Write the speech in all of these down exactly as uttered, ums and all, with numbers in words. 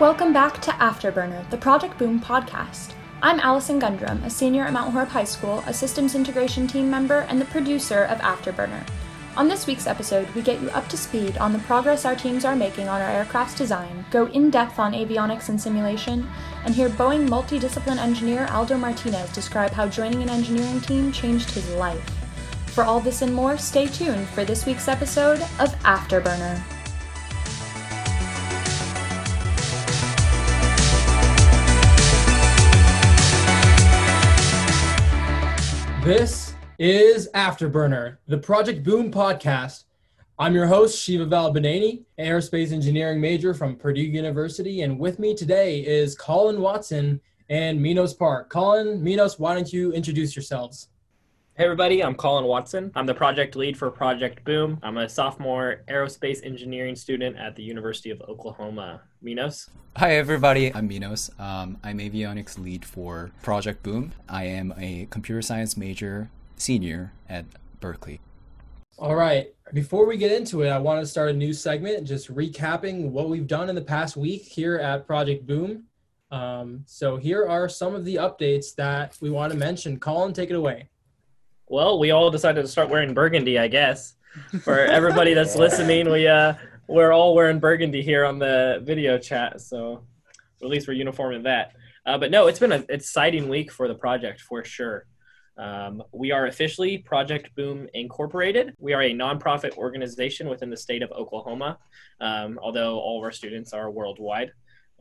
Welcome back to Afterburner, the Project Boom podcast. I'm Allison Gundrum, a senior at Mount Horror High School, a systems integration team member, and the producer of Afterburner. On this week's episode, we get you up to speed on the progress our teams are making on our aircraft's design, go in-depth on avionics and simulation, and hear Boeing multidiscipline engineer Aldo Martinez describe how joining an engineering team changed his life. For all this and more, stay tuned for this week's episode of Afterburner. This is Afterburner, the Project Boom podcast. I'm your host, Shivam Vaibhavani, an aerospace engineering major from Purdue University, and with me today is Colin Watson and Minos Park. Colin, Minos, why don't you introduce yourselves? Hey everybody, I'm Colin Watson. I'm the project lead for Project Boom. I'm a sophomore aerospace engineering student at the University of Oklahoma. Minos? Hi everybody, I'm Minos. Um, I'm avionics lead for Project Boom. I am a computer science major senior at Berkeley. All right, before we get into it, I want to start a new segment, just recapping what we've done in the past week here at Project Boom. Um, so here are some of the updates that we want to mention. Colin, take it away. Well, we all decided to start wearing burgundy, I guess. For everybody that's yeah. listening, we, uh, we're all wearing burgundy here on the video chat, so at least we're uniform in that. Uh, but no, it's been an exciting week for the project, for sure. Um, we are officially Project Boom Incorporated. We are a nonprofit organization within the state of Oklahoma, um, although all of our students are worldwide.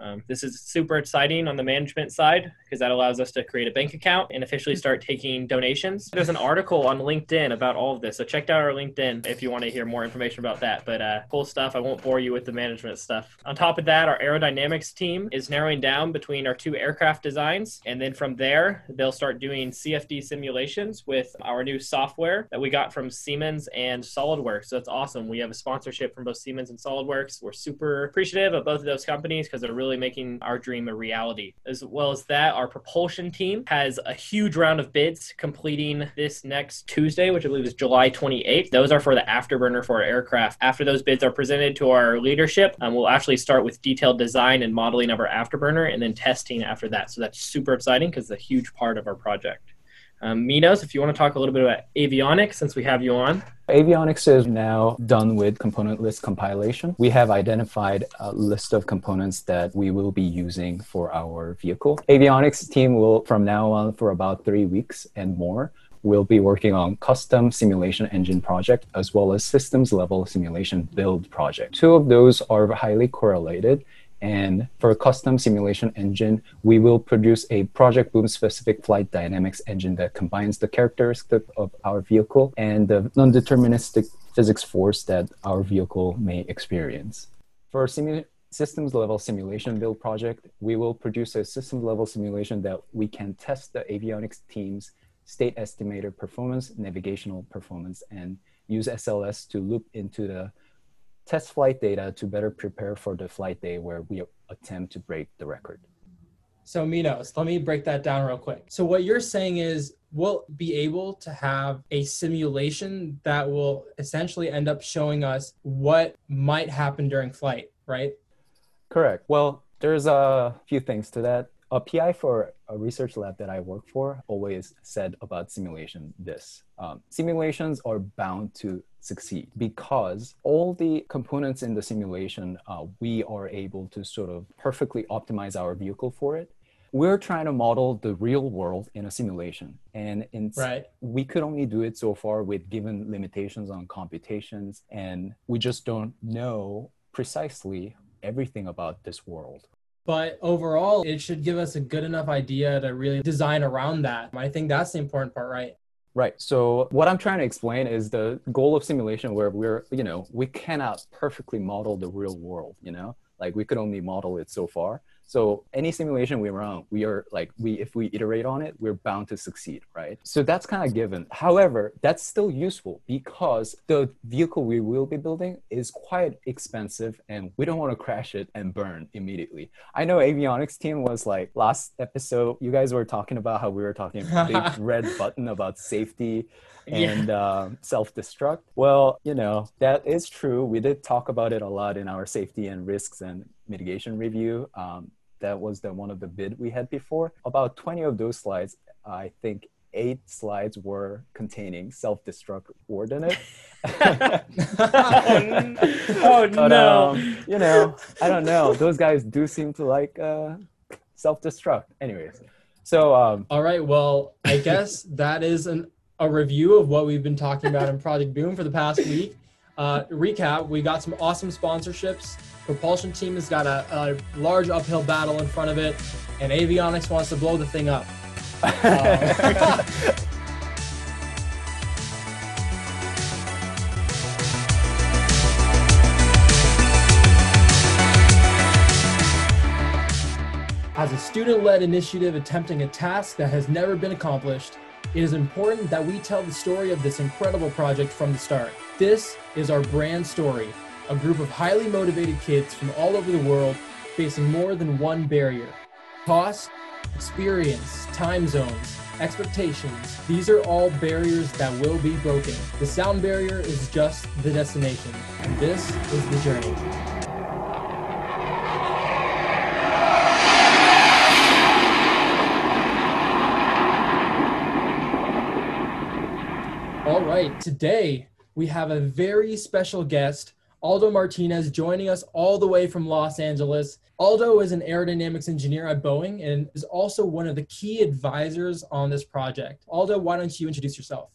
Um, this is super exciting on the management side because that allows us to create a bank account and officially start taking donations. There's an article on LinkedIn about all of this, so check out our LinkedIn if you want to hear more information about that. But uh, cool stuff. I won't bore you with the management stuff. On top of that, our aerodynamics team is narrowing down between our two aircraft designs, and then from there, they'll start doing C F D simulations with our new software that we got from Siemens and SolidWorks. So that's awesome. We have a sponsorship from both Siemens and SolidWorks. We're super appreciative of both of those companies because they're really making our dream a reality. As well as that, our propulsion team has a huge round of bids completing this next Tuesday, which I believe is July twenty-eighth. Those are for the afterburner for our aircraft. After those bids are presented to our leadership, um, we'll actually start with detailed design and modeling of our afterburner and then testing after that. So that's super exciting because it's a huge part of our project. Um, Minos, if you want to talk a little bit about avionics, since we have you on. Avionics is now done with component list compilation. We have identified a list of components that we will be using for our vehicle. Avionics team will, from now on, for about three weeks and more, we'll be working on custom simulation engine project as well as systems level simulation build project. Two of those are highly correlated. And for a custom simulation engine, we will produce a Project Boom-specific flight dynamics engine that combines the characteristic of our vehicle and the non-deterministic physics force that our vehicle may experience. For simu- systems-level simulation build project, we will produce a systems-level simulation that we can test the avionics team's state estimator performance, navigational performance, and use S L S to loop into the test flight data to better prepare for the flight day where we attempt to break the record. So Minos, let me break that down real quick. So what you're saying is we'll be able to have a simulation that will essentially end up showing us what might happen during flight, right? Correct. Well, there's a few things to that. A P I for a research lab that I work for always said about simulation this. Um, simulations are bound to succeed because all the components in the simulation, uh, we are able to sort of perfectly optimize our vehicle for it. We're trying to model the real world in a simulation. And in right. we could only do it so far with given limitations on computations. And we just don't know precisely everything about this world. But overall, it should give us a good enough idea to really design around that. I think that's the important part, right? Right. So what I'm trying to explain is the goal of simulation where we're, you know, we cannot perfectly model the real world, you know, like we could only model it so far. So any simulation we run, we are like, we if we iterate on it, we're bound to succeed, right? So that's kind of given. However, that's still useful because the vehicle we will be building is quite expensive and we don't want to crash it and burn immediately. I know avionics team was like, last episode, you guys were talking about how we were talking about big red button about safety and yeah. um, self-destruct. Well, you know, that is true. We did talk about it a lot in our safety and risks and mitigation review. Um, that was the one of the bid we had before. About twenty of those slides, I think eight slides were containing self-destruct word in it. Oh, no. But, um, you know, I don't know. Those guys do seem to like uh, self-destruct. Anyways, so. Um, All right. Well, I guess that is an, a review of what we've been talking about in Project Boom for the past week. Uh, recap, we got some awesome sponsorships. Propulsion team has got a, a large uphill battle in front of it, and avionics wants to blow the thing up. Uh, as a student-led initiative attempting a task that has never been accomplished, it is important that we tell the story of this incredible project from the start. This is our brand story, a group of highly motivated kids from all over the world facing more than one barrier. Cost, experience, time zones, expectations, these are all barriers that will be broken. The sound barrier is just the destination, and this is the journey. All right, today we have a very special guest, Aldo Martinez, joining us all the way from Los Angeles. Aldo is an aerodynamics engineer at Boeing and is also one of the key advisors on this project. Aldo, why don't you introduce yourself?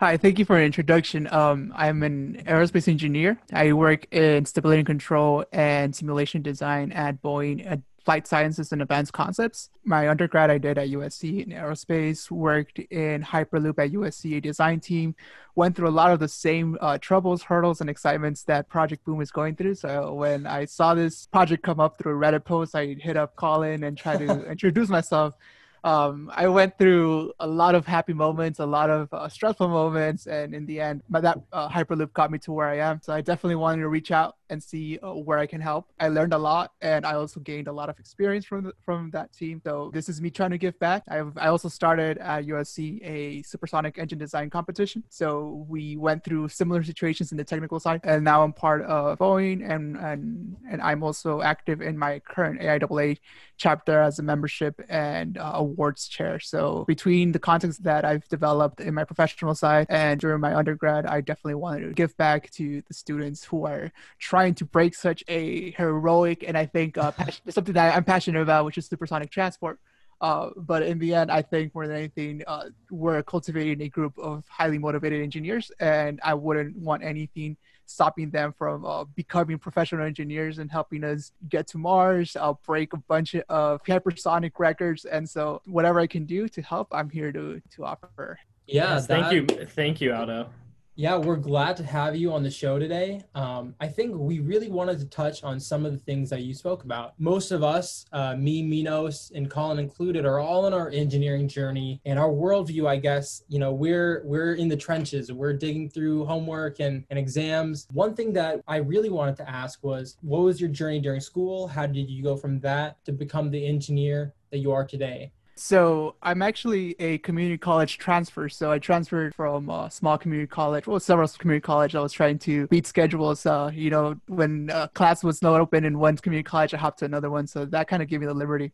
Hi, thank you for the introduction. Um, I'm an aerospace engineer. I work in stability and control and simulation design at Boeing at Flight Sciences and Advanced Concepts. My undergrad I did at U S C in aerospace, worked in Hyperloop at U S C, a design team, went through a lot of the same uh, troubles, hurdles, and excitements that Project Boom is going through. So when I saw this project come up through a Reddit post, I hit up Colin and tried to introduce myself. Um, I went through a lot of happy moments, a lot of uh, stressful moments, and in the end, my, that uh, Hyperloop got me to where I am. So I definitely wanted to reach out and see uh, where I can help. I learned a lot, and I also gained a lot of experience from the, from that team. So this is me trying to give back. I've, I also started at U S C a supersonic engine design competition. So we went through similar situations in the technical side, and now I'm part of Boeing, and and, and I'm also active in my current A I A A chapter as a membership and uh, a awards chair. So between the contacts that I've developed in my professional side and during my undergrad, I definitely wanted to give back to the students who are trying to break such a heroic and I think uh, passion, something that I'm passionate about, which is supersonic transport. Uh, but in the end, I think more than anything, uh, we're cultivating a group of highly motivated engineers, and I wouldn't want anything stopping them from uh, becoming professional engineers and helping us get to Mars. I'll break a bunch of hypersonic records. And so whatever I can do to help, I'm here to, to offer. Yeah, yes, that, thank you. Thank you, Aldo. Yeah, we're glad to have you on the show today. Um, I think we really wanted to touch on some of the things that you spoke about. Most of us, uh, me, Minos, and Colin included, are all in our engineering journey and our worldview, I guess. You know, we're we're in the trenches. We're digging through homework and, and exams. One thing that I really wanted to ask was, what was your journey during school? How did you go from that to become the engineer that you are today? So I'm actually a community college transfer. So I transferred from a small community college, well, several community college. I was trying to beat schedules. Uh, you know, when uh, class was not open in one community college, I hopped to another one. So that kind of gave me the liberty.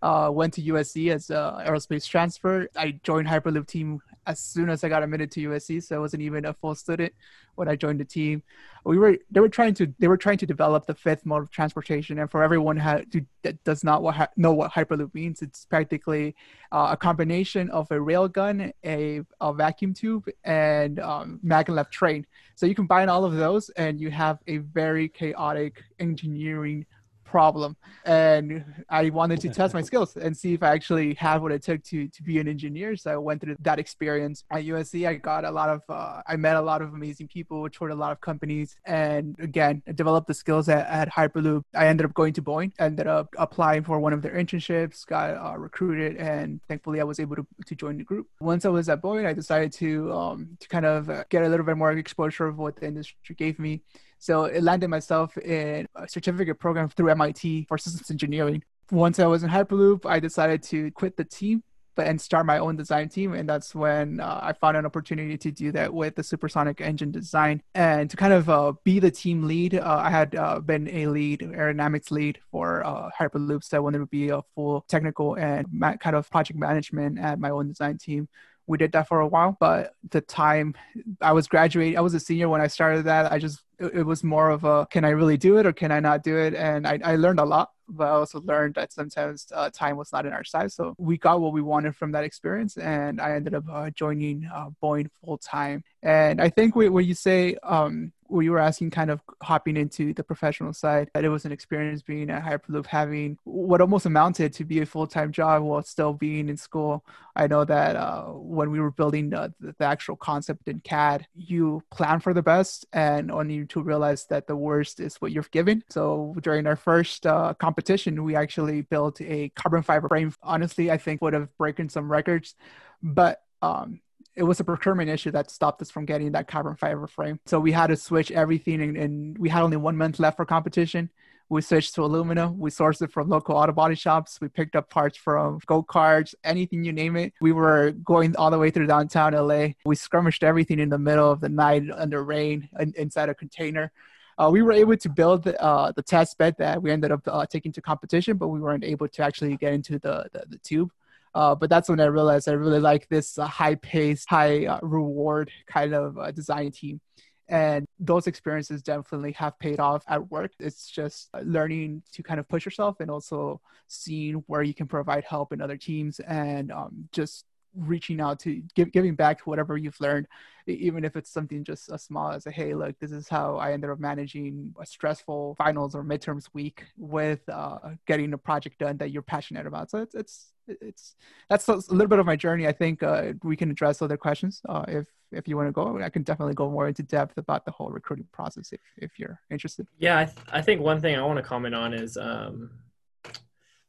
Uh, went to U S C as an aerospace transfer. I joined Hyperloop team as soon as I got admitted to U S C, so I wasn't even a full student when I joined the team. We were they were trying to they were trying to develop the fifth mode of transportation, and for everyone who that does not know what Hyperloop means, it's practically uh, a combination of a rail gun, a, a vacuum tube, and um, maglev train. So you combine all of those, and you have a very chaotic engineering problem. And I wanted to test my skills and see if I actually have what it took to to be an engineer. So I went through that experience at U S C. I got a lot of, uh, I met a lot of amazing people, toured a lot of companies, and again, I developed the skills at, at Hyperloop. I ended up going to Boeing, ended up applying for one of their internships, got uh, recruited, and thankfully I was able to, to join the group. Once I was at Boeing, I decided to, um, to kind of get a little bit more exposure of what the industry gave me. So it landed myself in a certificate program through M I T for systems engineering. Once I was in Hyperloop, I decided to quit the team but and start my own design team. And that's when uh, I found an opportunity to do that with the supersonic engine design and to kind of uh, be the team lead. Uh, I had uh, been a lead, aerodynamics lead for uh, Hyperloop, so I wanted to be a full technical and ma- kind of project management at my own design team. We did that for a while, but the time I was graduating, I was a senior when I started that. I just, it was more of a, can I really do it or can I not do it? And I, I learned a lot, but I also learned that sometimes uh, time was not in our side. So we got what we wanted from that experience. And I ended up uh, joining uh, Boeing full time. And I think we, when you say, um, we were asking kind of hopping into the professional side, that it was an experience being at Hyperloop, having what almost amounted to be a full-time job while still being in school. I know that uh, when we were building the, the actual concept in C A D, you plan for the best and only to realize that the worst is what you're given. So during our first uh, competition, we actually built a carbon fiber frame. Honestly, I think would have broken some records, but um, it was a procurement issue that stopped us from getting that carbon fiber frame. So we had to switch everything, and, and we had only one month left for competition. We switched to aluminum. We sourced it from local auto body shops. We picked up parts from go-karts, anything, you name it. We were going all the way through downtown L A. We skirmished everything in the middle of the night under rain in, inside a container. Uh, we were able to build uh, the test bed that we ended up uh, taking to competition, but we weren't able to actually get into the, the, the tube. Uh, but that's when I realized I really like this uh, high-paced, high-reward uh, kind of uh, design team. And those experiences definitely have paid off at work. It's just learning to kind of push yourself and also seeing where you can provide help in other teams and um, just reaching out to give, giving back to whatever you've learned, even if it's something just as small as a, hey, look, this is how I ended up managing a stressful finals or midterms week with uh, getting a project done that you're passionate about. So it's, it's, it's, that's a little bit of my journey. I think uh, we can address other questions. Uh, if, if you want to go, I can definitely go more into depth about the whole recruiting process if, if you're interested. Yeah. I, th- I think one thing I want to comment on is, um,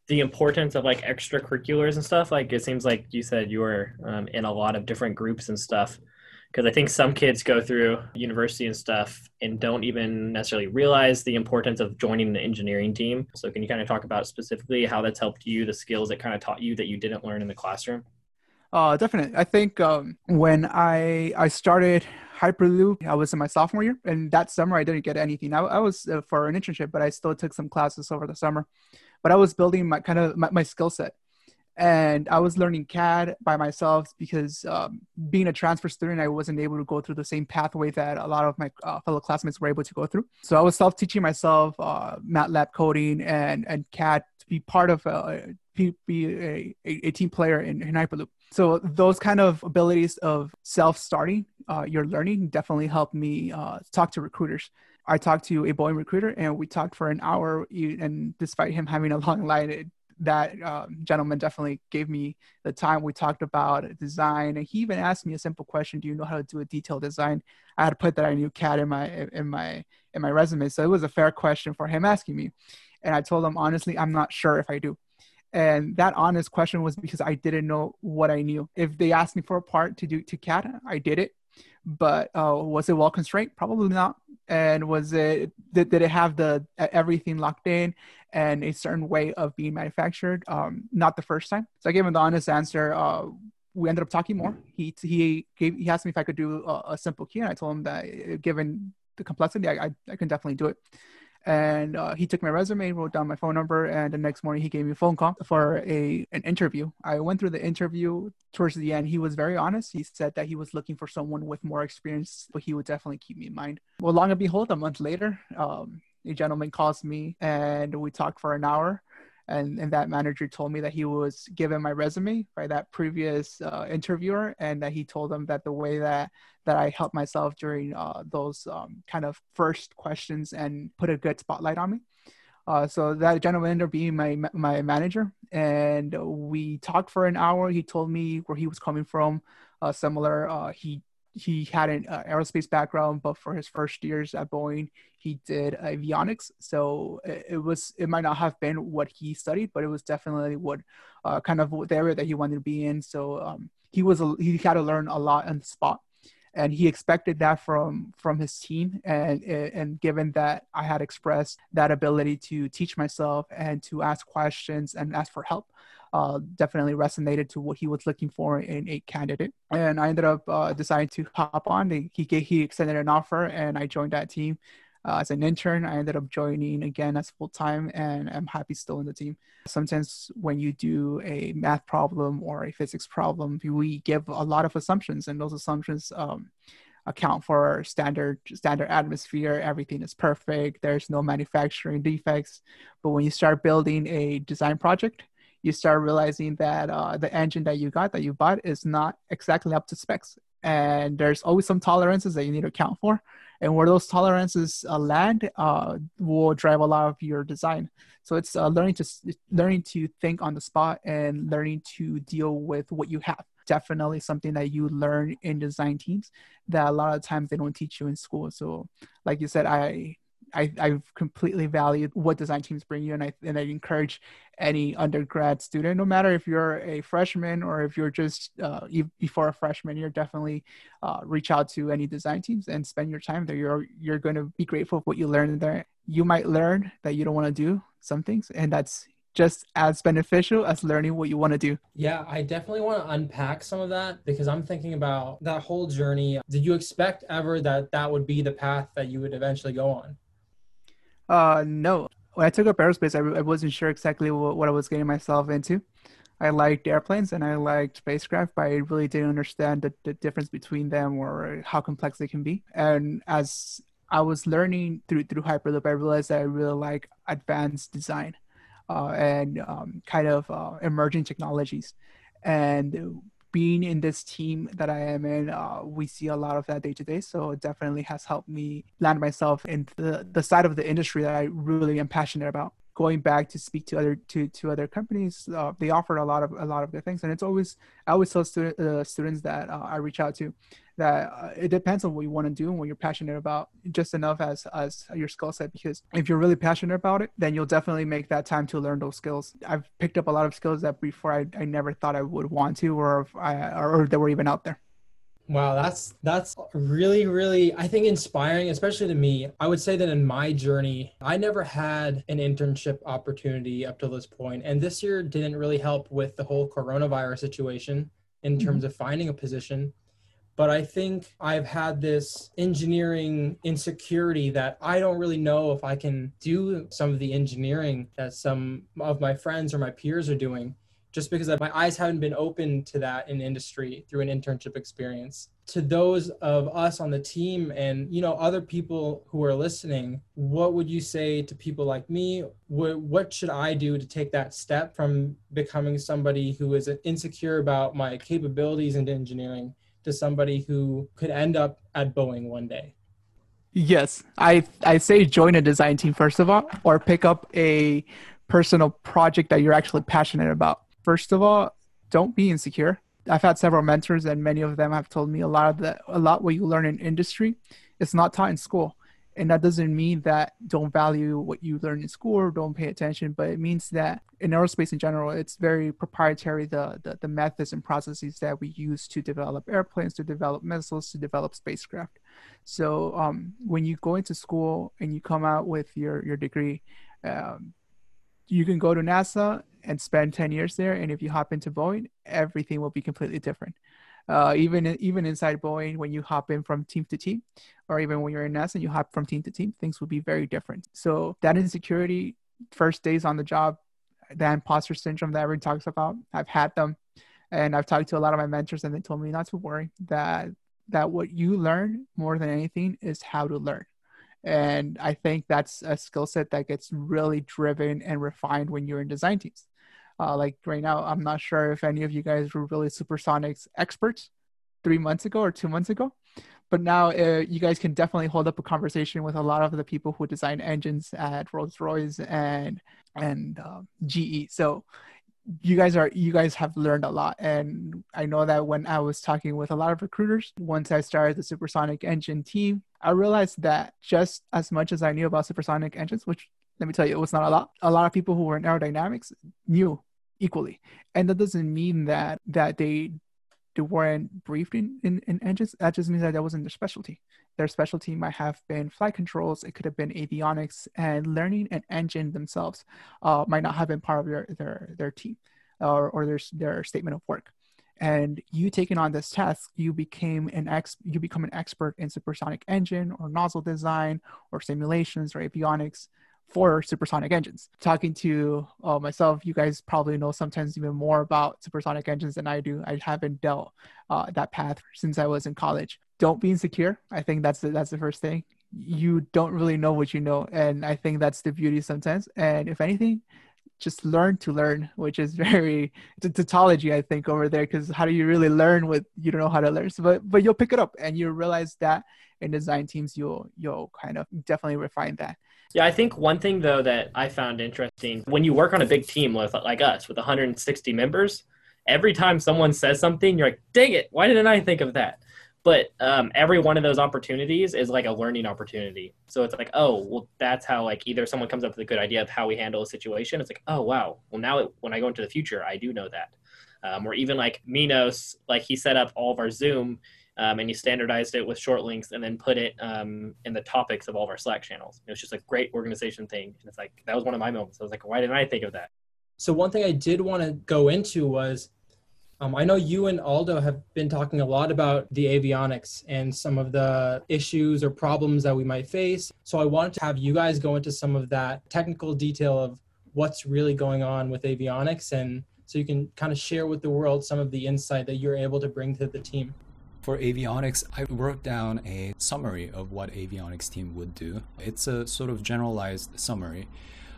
the importance of like extracurriculars and stuff. Like it seems like you said you were um, in a lot of different groups and stuff, because I think some kids go through university and stuff and don't even necessarily realize the importance of joining the engineering team. So can you kind of talk about specifically how that's helped you, the skills that kind of taught you that you didn't learn in the classroom? Uh, definitely. I think um, when I I started Hyperloop, I was in my sophomore year, and that summer I didn't get anything. I, I was uh, for an internship, but I still took some classes over the summer. But I was building my kind of my, my skill set, and I was learning C A D by myself because um, being a transfer student, I wasn't able to go through the same pathway that a lot of my uh, fellow classmates were able to go through. So I was self-teaching myself uh, MATLAB coding and, and C A D to be part of a, be, be a, a team player in, in Hyperloop. So those kind of abilities of self-starting uh, your learning definitely helped me uh, talk to recruiters. I talked to a Boeing recruiter, and we talked for an hour. And despite him having a long line, it, that um, gentleman definitely gave me the time. We talked about design, and he even asked me a simple question: "Do you know how to do a detailed design?" I had to put that I knew C A D in my in my in my resume, so it was a fair question for him asking me. And I told him honestly, I'm not sure if I do. And that honest question was because I didn't know what I knew. If they asked me for a part to do to C A D, I did it. But uh, was it well constrained? Probably not. And was it did, did it have the everything locked in and a certain way of being manufactured? Um, not the first time. So I gave him the honest answer. Uh, we ended up talking more. He he gave, he asked me if I could do a, a simple key, and I told him that given the complexity, I I, I can definitely do it. And uh, he took my resume, wrote down my phone number, and the next morning he gave me a phone call for a an interview. I went through the interview. Towards the end, he was very honest. He said that he was looking for someone with more experience, but he would definitely keep me in mind. Well, long and behold, a month later, um, a gentleman calls me, and we talked for an hour. And, and that manager told me that he was given my resume by that previous uh, interviewer, and that he told him that the way that, that I helped myself during uh, those um, kind of first questions and put a good spotlight on me. Uh, so that gentleman ended up being my my manager, and we talked for an hour. He told me where he was coming from. Uh, similar, uh, he he had an uh, aerospace background, but for his first years at Boeing, he did avionics. So it, it was, it might not have been what he studied, but it was definitely what uh, kind of the area that he wanted to be in. So um, he was, he had to learn a lot on the spot. And he expected that from from his team. And, and given that I had expressed that ability to teach myself and to ask questions and ask for help, Uh, definitely resonated to what he was looking for in a candidate. And I ended up uh, deciding to hop on. He gave, he extended an offer, and I joined that team uh, as an intern. I ended up joining again as full-time, and I'm happy still in the team. Sometimes when you do a math problem or a physics problem, we give a lot of assumptions, and those assumptions um, account for standard standard atmosphere. Everything is perfect. There's no manufacturing defects. But when you start building a design project, you start realizing that uh, the engine that you got, that you bought, is not exactly up to specs. And there's always some tolerances that you need to account for. And where those tolerances uh, land uh, will drive a lot of your design. So it's uh, learning to learning to think on the spot and learning to deal with what you have. Definitely something that you learn in design teams that a lot of times they don't teach you in school. So like you said, I... I, I've completely valued what design teams bring you, and I and I encourage any undergrad student, no matter if you're a freshman or if you're just uh, before a freshman year, definitely uh, reach out to any design teams and spend your time there. You're you're going to be grateful for what you learned there. You might learn that you don't want to do some things, and that's just as beneficial as learning what you want to do. Yeah, I definitely want to unpack some of that, because I'm thinking about that whole journey. Did you expect ever that that would be the path that you would eventually go on? Uh, no. When I took up aerospace, I, I wasn't sure exactly what, what I was getting myself into. I liked airplanes and I liked spacecraft, but I really didn't understand the, the difference between them or how complex they can be. And as I was learning through through Hyperloop, I realized that I really like advanced design uh, and um, kind of uh, emerging technologies. And being in this team that I am in, uh, we see a lot of that day to day. So it definitely has helped me land myself in the, the side of the industry that I really am passionate about. Going back to speak to other to, to other companies, uh, they offer a lot of a lot of their things. And it's always, I always tell student, uh, students that uh, I reach out to that uh, it depends on what you want to do and what you're passionate about, just enough as as your skill set. Because if you're really passionate about it, then you'll definitely make that time to learn those skills. I've picked up a lot of skills that before I, I never thought I would want to, or if I, or that were even out there. Wow, that's that's really, really, I think, inspiring, especially to me. I would say that in my journey, I never had an internship opportunity up to this point. And this year didn't really help with the whole coronavirus situation in terms mm-hmm. of finding a position. But I think I've had this engineering insecurity that I don't really know if I can do some of the engineering that some of my friends or my peers are doing, just because my eyes haven't been open to that in industry through an internship experience. To those of us on the team and, you know, other people who are listening, what would you say to people like me? What, what should I do to take that step from becoming somebody who is insecure about my capabilities in engineering to somebody who could end up at Boeing one day? Yes, I, I say join a design team, first of all, or pick up a personal project that you're actually passionate about. First of all, don't be insecure. I've had several mentors, and many of them have told me a lot of the, a lot what you learn in industry is not taught in school. And that doesn't mean that don't value what you learn in school or don't pay attention, but it means that in aerospace in general, it's very proprietary, the, the, the methods and processes that we use to develop airplanes, to develop missiles, to develop spacecraft. So um, when you go into school and you come out with your, your degree, um, you can go to NASA and spend ten years there. And if you hop into Boeing, everything will be completely different. Uh, even even inside Boeing, when you hop in from team to team, or even when you're in NASA and you hop from team to team, things will be very different. So that insecurity, first days on the job, that imposter syndrome that everyone talks about, I've had them. And I've talked to a lot of my mentors, and they told me not to worry, that that what you learn more than anything is how to learn. And I think that's a skill set that gets really driven and refined when you're in design teams. Uh, like right now, I'm not sure if any of you guys were really supersonics experts three months ago or two months ago, but now uh, you guys can definitely hold up a conversation with a lot of the people who design engines at Rolls Royce and and um, G E. So you guys are you guys have learned a lot, and I know that when I was talking with a lot of recruiters, once I started the supersonic engine team, I realized that just as much as I knew about supersonic engines, which, let me tell you, it was not a lot. A lot of people who were in aerodynamics knew equally. And that doesn't mean that that they they weren't briefed in, in, in engines. That just means that that wasn't their specialty. Their specialty might have been flight controls. It could have been avionics, and learning an engine themselves uh, might not have been part of their, their, their team or, or their, their statement of work. And you taking on this task, you became an ex, you become an expert in supersonic engine or nozzle design or simulations or avionics for supersonic engines. Talking to uh, myself, you guys probably know sometimes even more about supersonic engines than I do. I haven't dealt uh, that path since I was in college. Don't be insecure. I think that's the, that's the first thing. You don't really know what you know. And I think that's the beauty sometimes. And if anything, just learn to learn, which is very it's a tautology, I think, over there, because how do you really learn what you don't know how to learn? So, but, but you'll pick it up, and you realize that in design teams, you'll, you'll kind of definitely refine that. Yeah, I think one thing, though, that I found interesting, when you work on a big team with, like us, with one hundred sixty members, every time someone says something, you're like, dang it, why didn't I think of that? But um, every one of those opportunities is like a learning opportunity. So it's like, oh, well, that's how, like, either someone comes up with a good idea of how we handle a situation. It's like, oh, wow, well, now it, when I go into the future, I do know that. Um, or even like Minos, like he set up all of our Zoom um, and he standardized it with short links and then put it um, in the topics of all of our Slack channels. It was just a great organization thing. And it's like, that was one of my moments. I was like, why didn't I think of that? So one thing I did want to go into was, Um, I know you and Aldo have been talking a lot about the avionics and some of the issues or problems that we might face. So I wanted to have you guys go into some of that technical detail of what's really going on with avionics, and so you can kind of share with the world some of the insight that you're able to bring to the team. For avionics, I wrote down a summary of what avionics team would do. It's a sort of generalized summary,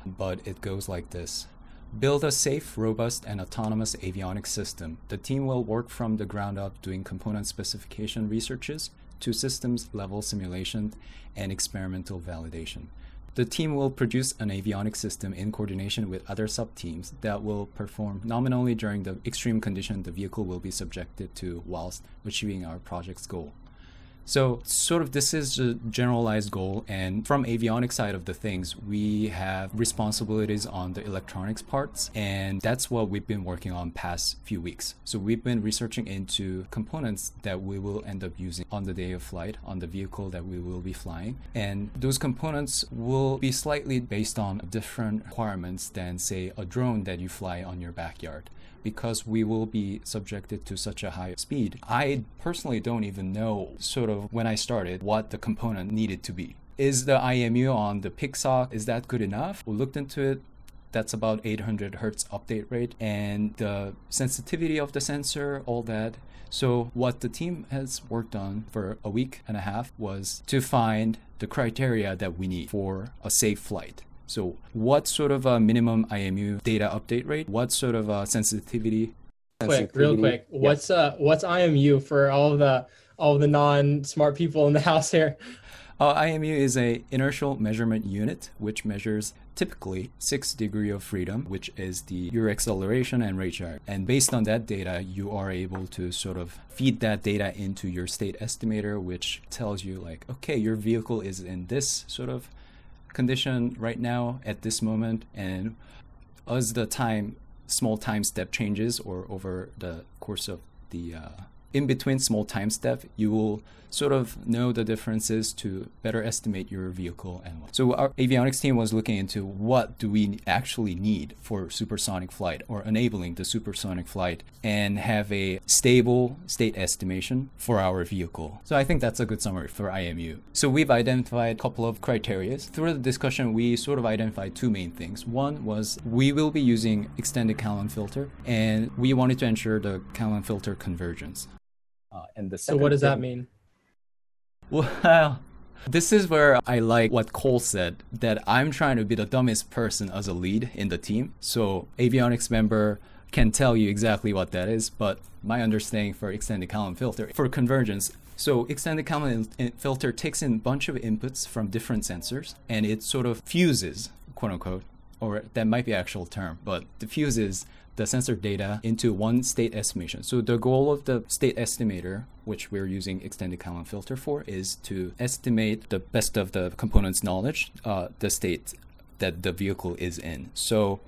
but it goes like this. Build a safe, robust, and autonomous avionics system. The team will work from the ground up doing component specification researches to systems-level simulation and experimental validation. The team will produce an avionics system in coordination with other sub-teams that will perform nominally during the extreme condition the vehicle will be subjected to whilst achieving our project's goal. So sort of this is a generalized goal, and from avionics side of the things, we have responsibilities on the electronics parts, and that's what we've been working on past few weeks. So we've been researching into components that we will end up using on the day of flight, on the vehicle that we will be flying, and those components will be slightly based on different requirements than, say, a drone that you fly on your backyard. Because we will be subjected to such a high speed, I personally don't even know sort of when I started what the component needed to be. Is the I M U on the Pixhawk, is that good enough? We looked into it. That's about eight hundred hertz update rate, and the sensitivity of the sensor, all that. So what the team has worked on for a week and a half was to find the criteria that we need for a safe flight. So what sort of a minimum I M U data update rate? What sort of a sensitivity? Quick, sensitivity. Real quick. Yes. What's uh what's I M U for all the all the non-smart people in the house here? Uh, I M U is a inertial measurement unit, which measures typically six degree of freedom, which is the your acceleration and rate chart. And based on that data, you are able to sort of feed that data into your state estimator, which tells you like, okay, your vehicle is in this sort of condition right now at this moment, and as the time small time step changes or over the course of the uh, in between small time step, you will sort of know the differences to better estimate your vehicle. And so our avionics team was looking into what do we actually need for supersonic flight or enabling the supersonic flight, and have a stable state estimation for our vehicle. So I think that's a good summary for I M U. So we've identified a couple of criteria. Through the discussion, we sort of identified two main things. One was we will be using extended Kalman filter, and we wanted to ensure the Kalman filter convergence. Uh, and the so what does thing, that mean? Well, this is where I like what Cole said, that I'm trying to be the dumbest person as a lead in the team. So avionics member can tell you exactly what that is, but my understanding for extended Kalman filter, for convergence, so extended Kalman filter takes in a bunch of inputs from different sensors, and it sort of fuses, quote unquote, or that might be actual term, but diffuses the sensor data into one state estimation. So the goal of the state estimator, which we're using extended Kalman filter for, is to estimate the best of the component's knowledge, uh, the state that the vehicle is in. So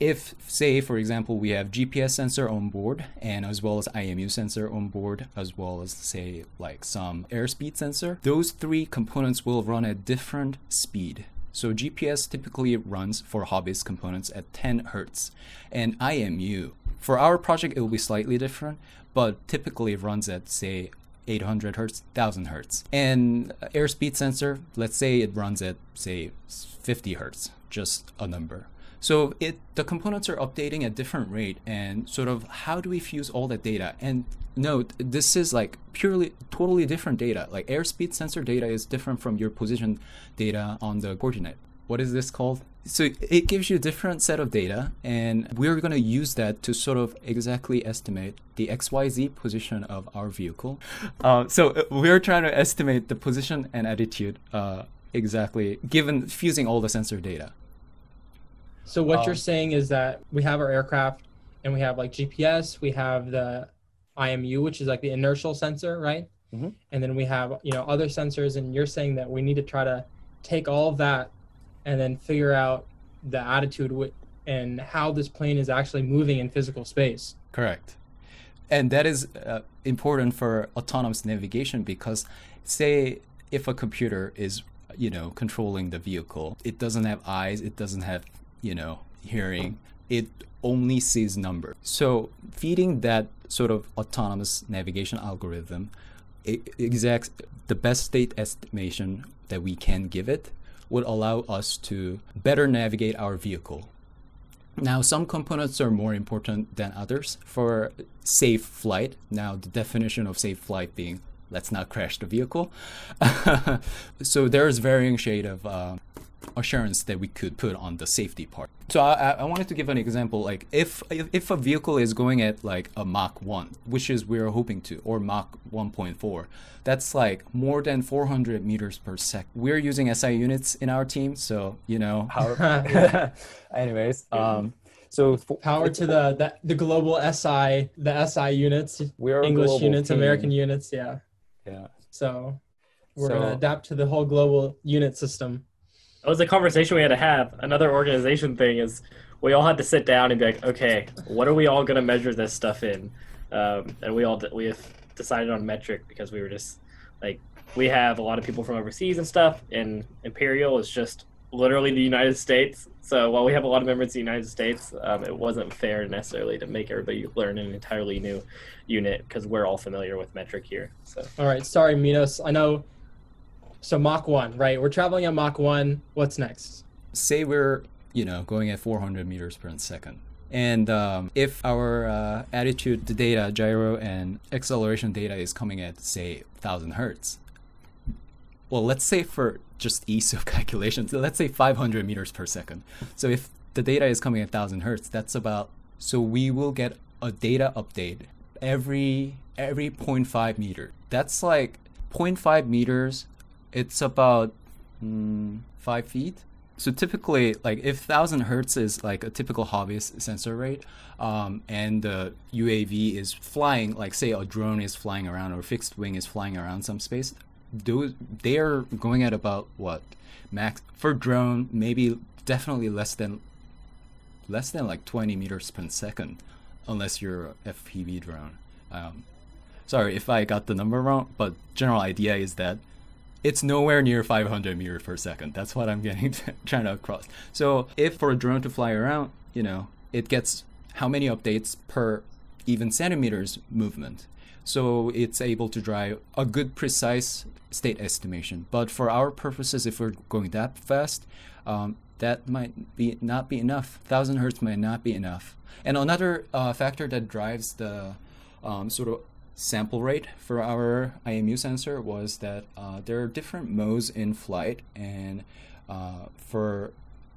if, say, for example, we have G P S sensor on board, and as well as I M U sensor on board, as well as, say, like some airspeed sensor, those three components will run at different speed. So G P S typically runs for hobbyist components at ten hertz, and I M U, for our project, it will be slightly different, but typically it runs at, say, eight hundred hertz, one thousand hertz. And airspeed sensor, let's say it runs at, say, fifty hertz, just a number. So it the components are updating at different rate, and sort of how do we fuse all that data? And note, this is like purely, totally different data. Like airspeed sensor data is different from your position data on the coordinate. What is this called? So it gives you a different set of data, and we're going to use that to sort of exactly estimate the X Y Z position of our vehicle. Uh, so we're trying to estimate the position and attitude uh, exactly, given fusing all the sensor data. So what um, you're saying is that we have our aircraft and we have like G P S, we have the I M U, which is like the inertial sensor, right? Mm-hmm. And then we have, you know, other sensors, and you're saying that we need to try to take all of that and then figure out the attitude w- and how this plane is actually moving in physical space. Correct. And that is uh, important for autonomous navigation, because say if a computer is, you know, controlling the vehicle, it doesn't have eyes, it doesn't have, you know, hearing, it only sees numbers. So feeding that sort of autonomous navigation algorithm exact the best state estimation that we can give it would allow us to better navigate our vehicle. Now, some components are more important than others for safe flight. Now, the definition of safe flight being, let's not crash the vehicle. So there is varying shade of uh, assurance that we could put on the safety part. So I, I wanted to give an example, like if if a vehicle is going at like a Mach one, which is we're hoping to, or Mach one point four, that's like more than four hundred meters per second. We're using S I units in our team, so you know. Power. Anyways, um, so for, power to the, the the global S I, the S I units, we're English units, team. American units, yeah. Yeah. So we're so, gonna adapt to the whole global unit system. It was a conversation we had to have. Another organization thing is we all had to sit down and be like, okay, what are we all going to measure this stuff in? Um, and we all de- we have decided on metric, because we were just like, we have a lot of people from overseas and stuff, and Imperial is just literally the United States. So while we have a lot of members of the United States, um, it wasn't fair necessarily to make everybody learn an entirely new unit, because we're all familiar with metric here. So all right, sorry, Minos. I know. So Mach one, right? We're traveling at Mach one. What's next? Say we're, you know, going at four hundred meters per second. And um, if our uh, attitude data, gyro and acceleration data is coming at, say, one thousand hertz. Well, let's say for just ease of calculation, so let's say five hundred meters per second. So if the data is coming at one thousand hertz, that's about, so we will get a data update every every zero point five meters. That's like zero point five meters. It's about mm, five feet. So typically, like if one thousand hertz is like a typical hobbyist sensor rate, um, and the U A V is flying, like say a drone is flying around or fixed wing is flying around some space, those, they are going at about what? Max for drone, maybe definitely less than less than like twenty meters per second, unless you're a F P V drone. Um, sorry if I got the number wrong, but general idea is that it's nowhere near five hundred meters per second. That's what I'm getting to, trying to cross. So if for a drone to fly around, you know, it gets how many updates per even centimeters movement. So it's able to drive a good precise state estimation. But for our purposes, if we're going that fast, um, that might be not be enough. one thousand hertz might not be enough. And another uh, factor that drives the um, sort of sample rate for our I M U sensor was that uh, there are different modes in flight, and uh, for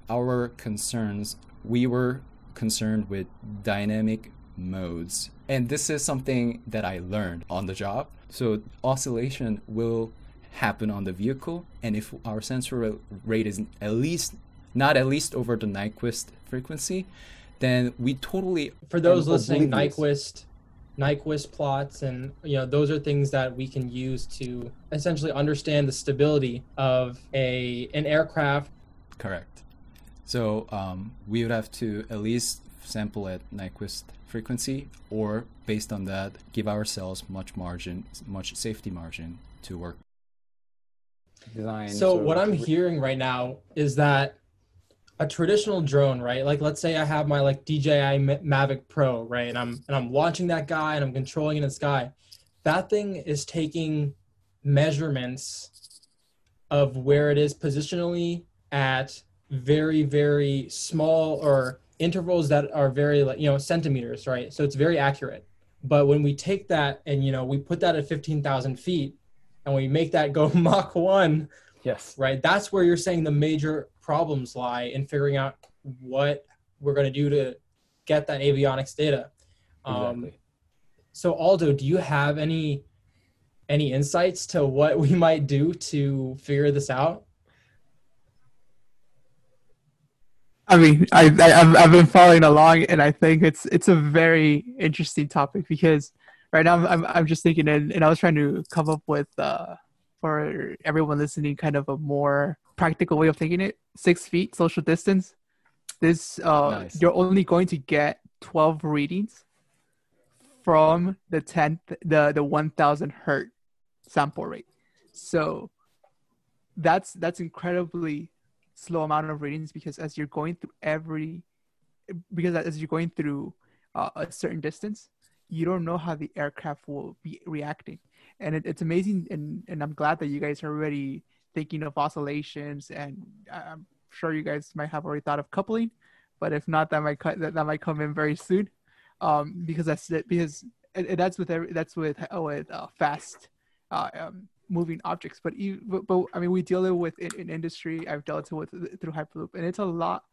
our concerns, we were concerned with dynamic modes. And this is something that I learned on the job. So oscillation will happen on the vehicle, and if our sensor rate is at least not at least over the Nyquist frequency, then we totally... For those listening, Nyquist... Nyquist plots, and you know, those are things that we can use to essentially understand the stability of a an aircraft. Correct. So um, we would have to at least sample at Nyquist frequency, or based on that, give ourselves much margin, much safety margin to work. Design. So what I'm hearing right now is that a traditional drone, right? Like, let's say I have my like D J I Mavic Pro, right? And I'm and I'm watching that guy and I'm controlling it in the sky. That thing is taking measurements of where it is positionally at very, very small or intervals that are very, like, you know, centimeters, right? So it's very accurate. But when we take that and, you know, we put that at fifteen thousand feet and we make that go Mach one, yes, right? That's where you're saying the major problems lie in figuring out what we're going to do to get that avionics data. Exactly. Um, so Aldo, do you have any any insights to what we might do to figure this out? I mean, I, I, I've been following along, and I think it's it's a very interesting topic because right now I'm I'm, I'm just thinking, and, and I was trying to come up with uh, for everyone listening, kind of a more practical way of thinking it. Six feet social distance. This uh, nice. You're only going to get twelve readings from the tenth, the the one thousand hertz sample rate. So that's that's incredibly slow amount of readings, because as you're going through every, because as you're going through uh, a certain distance, you don't know how the aircraft will be reacting. And it, it's amazing. And, and I'm glad that you guys are already thinking of oscillations, and I'm sure you guys might have already thought of coupling, but if not, that might cut, that, that might come in very soon. Um, because that's because and that's with every, that's with with uh, fast uh, um, moving objects, but, you, but but I mean, we deal with it in industry. I've dealt with it through Hyperloop, and it's a lot.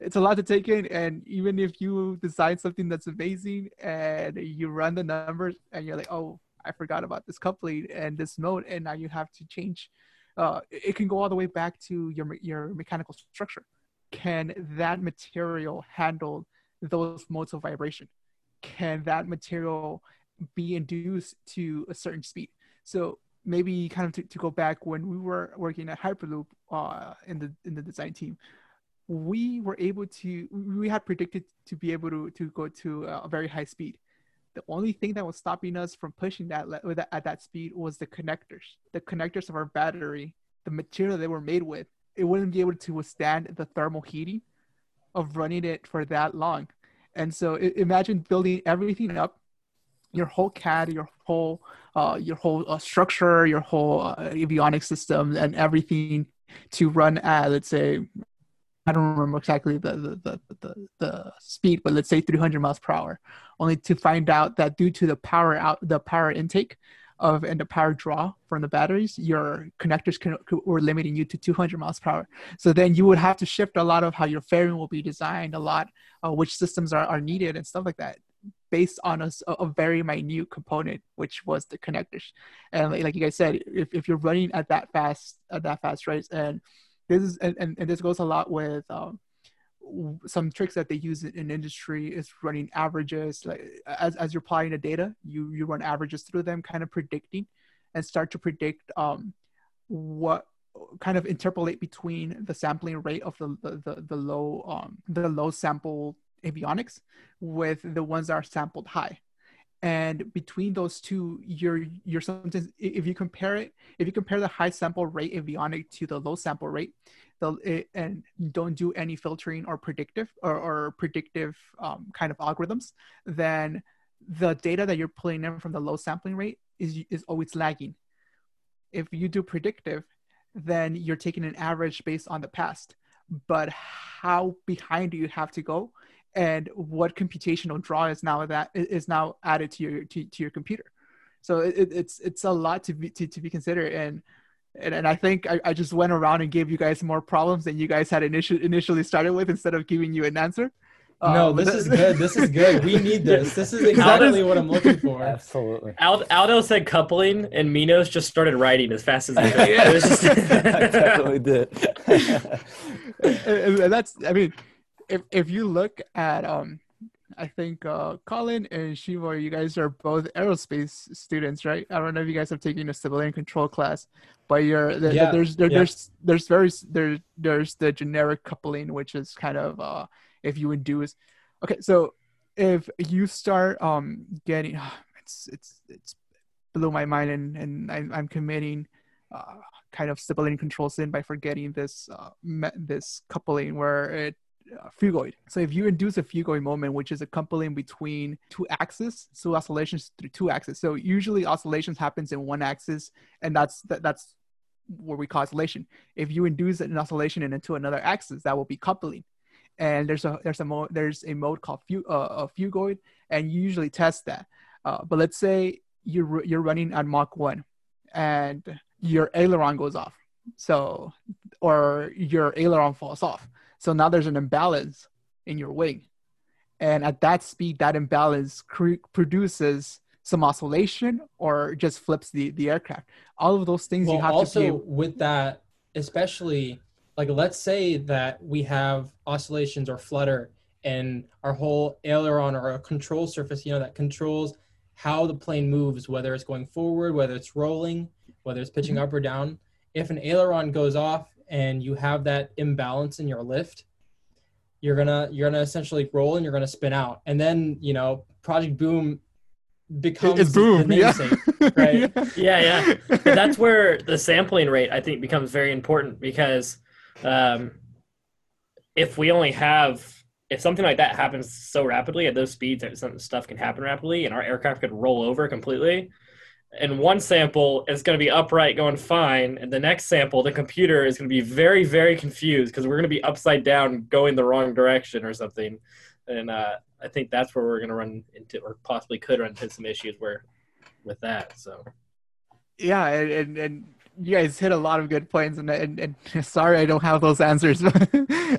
It's a lot to take in, and even if you design something that's amazing and you run the numbers, and you're like, oh, I forgot about this coupling and this mode, and now you have to change. Uh, it can go all the way back to your your mechanical structure. Can that material handle those modes of vibration? Can that material be induced to a certain speed? So maybe kind of to, to go back when we were working at Hyperloop uh, in the in the design team, we were able to, we had predicted to be able to, to go to a very high speed. The only thing that was stopping us from pushing that le- at that speed was the connectors. The connectors of our battery, the material they were made with, it wouldn't be able to withstand the thermal heating of running it for that long. And so imagine building everything up, your whole C A D, your whole uh, your whole uh, structure, your whole uh, avionics system, and everything to run at, let's say, I don't remember exactly the the the, the, the speed, but let's say three hundred miles per hour, only to find out that due to the power out, the power intake of and the power draw from the batteries, your connectors can, were limiting you to two hundred miles per hour. So then you would have to shift a lot of how your fairing will be designed, a lot uh, which systems are, are needed and stuff like that, based on a, a very minute component, which was the connectors. And like, like you guys said, if, if you're running at that fast, at that fast rates, and this is, and, and, and this goes a lot with um, some tricks that they use in industry is running averages. Like as, as you're applying the data, you, you run averages through them, kind of predicting and start to predict um, what kind of interpolate between the sampling rate of the, the, the, the low, um, the low sample avionics with the ones that are sampled high, and between those two, you're you're sometimes, if you compare it, if you compare the high sample rate avionic to the low sample rate, the it, and don't do any filtering or predictive or, or predictive um, kind of algorithms, then the data that you're pulling in from the low sampling rate is is always lagging. If you do predictive, then you're taking an average based on the past, but how behind do you have to go? And what computational draw is now that is now added to your to, to your computer, so it, it's it's a lot to be to, to be considered. And and, and I think I, I just went around and gave you guys more problems than you guys had initially initially started with, instead of giving you an answer. No, um, this is good. This is good. We need this. This is exactly is, what I'm looking for. Absolutely. Aldo, Aldo said coupling, and Minos just started writing as fast as he could. Yeah, I definitely did. and, and that's I mean. If if you look at um I think uh, Colin and Shiva, you guys are both aerospace students, right? I don't know if you guys have taken a civilian control class, but you're the, yeah. the, there's there, yeah. there's there's very there there's the generic coupling, which is kind of uh, if you would do is okay. So if you start um, getting oh, it's it's it's blew my mind, and and I'm, I'm committing uh, kind of civilian control sin by forgetting this uh, me- this coupling where it. Uh, fugoid. So if you induce a fugoid moment, which is a coupling between two axes, so oscillations through two axes. So usually oscillations happens in one axis, and that's that, that's what we call oscillation. If you induce an oscillation into another axis, that will be coupling. And there's a there's a mode there's a mode called fu- uh, a fugoid, and you usually test that. Uh, but let's say you're you're running at Mach one, and your aileron goes off. So or your aileron falls off. So now there's an imbalance in your wing. And at that speed, that imbalance cr- produces some oscillation or just flips the, the aircraft. All of those things well, you have also to also with that, especially like, let's say that we have oscillations or flutter and our whole aileron or a control surface, you know, that controls how the plane moves, whether it's going forward, whether it's rolling, whether it's pitching mm-hmm. up or down. If an aileron goes off, and you have that imbalance in your lift, you're gonna you're gonna essentially roll and you're gonna spin out. And then, you know, Project Boom becomes it's boom, the namesake, yeah. right? yeah, yeah. But that's where the sampling rate, I think, becomes very important, because um, if we only have if something like that happens so rapidly at those speeds, that some stuff can happen rapidly, and our aircraft could roll over completely. And one sample is going to be upright going fine. And the next sample, the computer is going to be very, very confused because we're going to be upside down going the wrong direction or something. And uh, I think that's where we're going to run into, or possibly could run into, some issues where, with that. So, yeah, and, and, and you guys hit a lot of good points. And, and, and sorry, I don't have those answers. But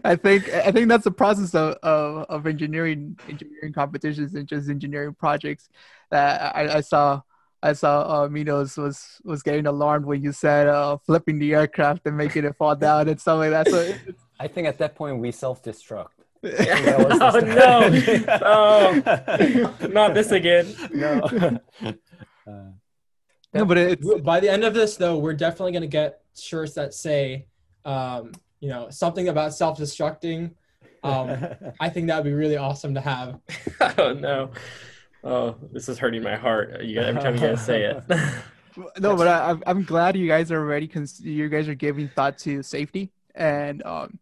I think I think that's the process of, of, of engineering engineering competitions and just engineering projects that I, I saw. I saw uh, Minos was, was getting alarmed when you said uh, flipping the aircraft and making it fall down and stuff like that. So I think at that point we self-destruct. oh no! oh, not this again. No. Uh, no, but it's by the end of this though, we're definitely going to get shirts that say, um, you know, something about self-destructing. Um, I think that would be really awesome to have. oh no. Oh, this is hurting my heart. You got, every time you guys say it. no, but I, I'm glad you guys are already. Cons- you guys are giving thought to safety, and um,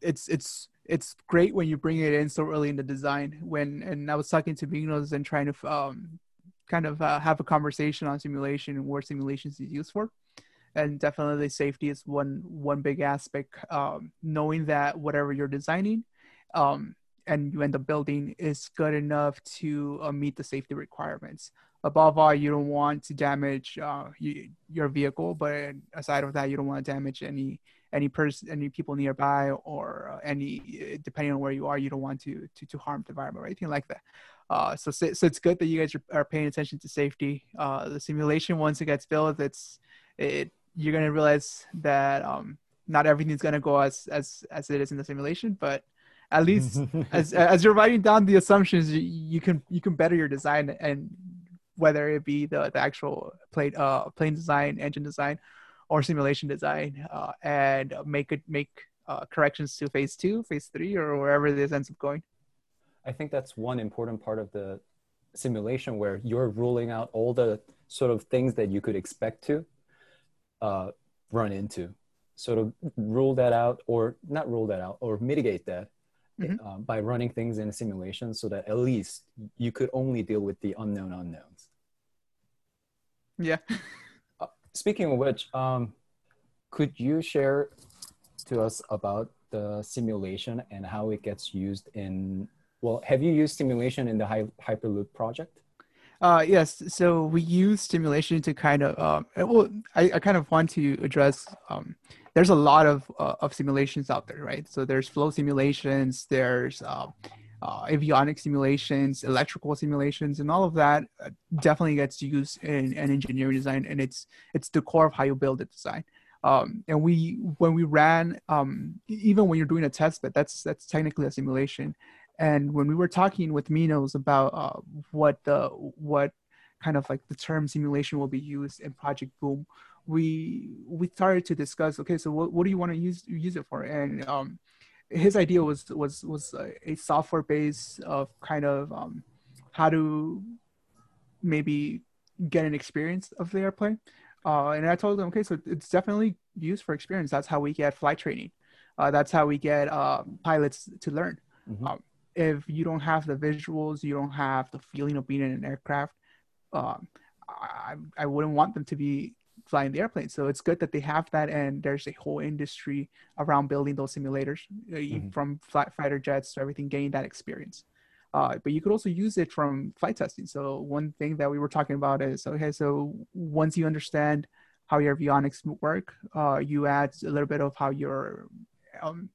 it's it's it's great when you bring it in so early in the design. When and I was talking to Minos and trying to um, kind of uh, have a conversation on simulation and where simulations is used for, and definitely safety is one one big aspect. Um, knowing that whatever you're designing. Um, and you end up building is good enough to uh, meet the safety requirements. Above all, you don't want to damage uh, you, your vehicle, but aside of that, you don't want to damage any any person, any people nearby, or uh, any, depending on where you are, you don't want to to, to harm the environment or anything like that. Uh, so, so it's good that you guys are paying attention to safety. Uh, the simulation, once it gets built, it's it you're gonna realize that um, not everything's gonna go as as as it is in the simulation, but at least as as you're writing down the assumptions, you, you can you can better your design, and whether it be the, the actual plane uh plane design, engine design, or simulation design, uh, and make it make uh, corrections to phase two, phase three, or wherever this ends up going. I think that's one important part of the simulation where you're ruling out all the sort of things that you could expect to uh, run into, sort of rule that out, or not rule that out, or mitigate that. Mm-hmm. Um, by running things in a simulation so that at least you could only deal with the unknown unknowns. Yeah. uh, speaking of which, um, could you share to us about the simulation and how it gets used in, well, have you used simulation in the Hi- Hyperloop project? Uh, yes. So we use simulation to kind of, um, well, I, I kind of want to address, um, there's a lot of, uh, of simulations out there, right? So there's flow simulations, there's uh, uh, avionic simulations, electrical simulations, and all of that definitely gets used in, in engineering design. And it's, it's the core of how you build a design. Um, and we, when we ran, um, even when you're doing a test bed, that's, that's technically a simulation. And when we were talking with Minos about uh, what the what kind of like the term simulation will be used in Project Boom, we we started to discuss, okay, so what, what do you want to use use it for? And um, his idea was was was a software base of kind of um, how to maybe get an experience of the airplane. Uh, and I told him, okay, so it's definitely used for experience. That's how we get flight training. Uh, that's how we get uh, pilots to learn. Mm-hmm. Um, if you don't have the visuals, you don't have the feeling of being in an aircraft, um, I, I wouldn't want them to be flying the airplane. So it's good that they have that. And there's a whole industry around building those simulators, mm-hmm. from flat fighter jets to everything, gaining that experience. Uh, but you could also use it from flight testing. So one thing that we were talking about is, okay, so once you understand how your avionics work, uh, you add a little bit of how your um,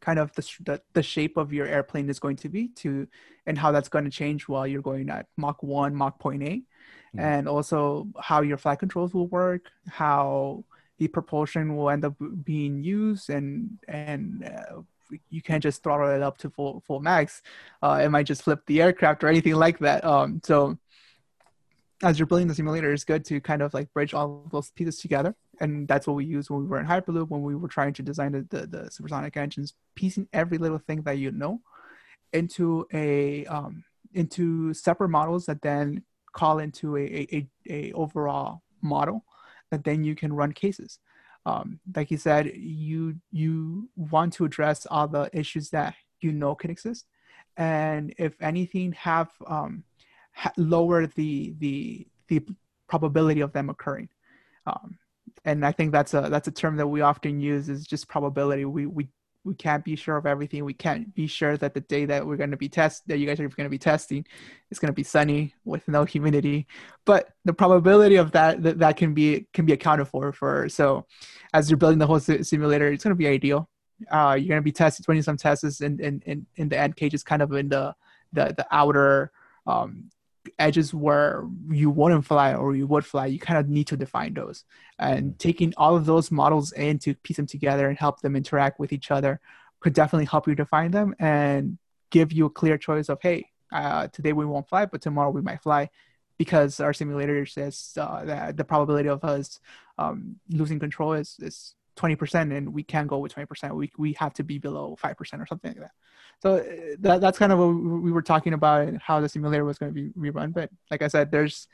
kind of the, the the shape of your airplane is going to be to, and how that's going to change while you're going at Mach one, Mach zero point eight, mm-hmm. and also how your flight controls will work, how the propulsion will end up being used, and and. Uh, you can't just throttle it up to full full max. Uh, it might just flip the aircraft or anything like that. Um, so as you're building the simulator, it's good to kind of like bridge all those pieces together. And that's what we used when we were in Hyperloop, when we were trying to design the, the, the supersonic engines, piecing every little thing that you know into a um, into separate models that then call into a, a, a overall model that then you can run cases. Um, like you said, you you want to address all the issues that you know can exist, and if anything, have um, ha- lower the the the probability of them occurring. Um, and I think that's a that's a term that we often use, is just probability. We we we can't be sure of everything. We can't be sure that the day that we're going to be test that you guys are going to be testing, it's going to be sunny with no humidity, but the probability of that, that, that can be, can be accounted for for. So as you're building the whole simulator, it's going to be ideal. Uh, you're going to be testing twenty some tests in, in, in, in the end cages, kind of in the, the, the outer um, edges where you wouldn't fly or you would fly. You kind of need to define those, and taking all of those models in to piece them together and help them interact with each other could definitely help you define them and give you a clear choice of, hey, uh, today we won't fly, but tomorrow we might fly, because our simulator says uh, that the probability of us um, losing control is, is twenty percent, and we can't go with twenty percent. We we have to be below five percent or something like that. So that, that's kind of what we were talking about, and how the simulator was going to be rerun. But like I said, there's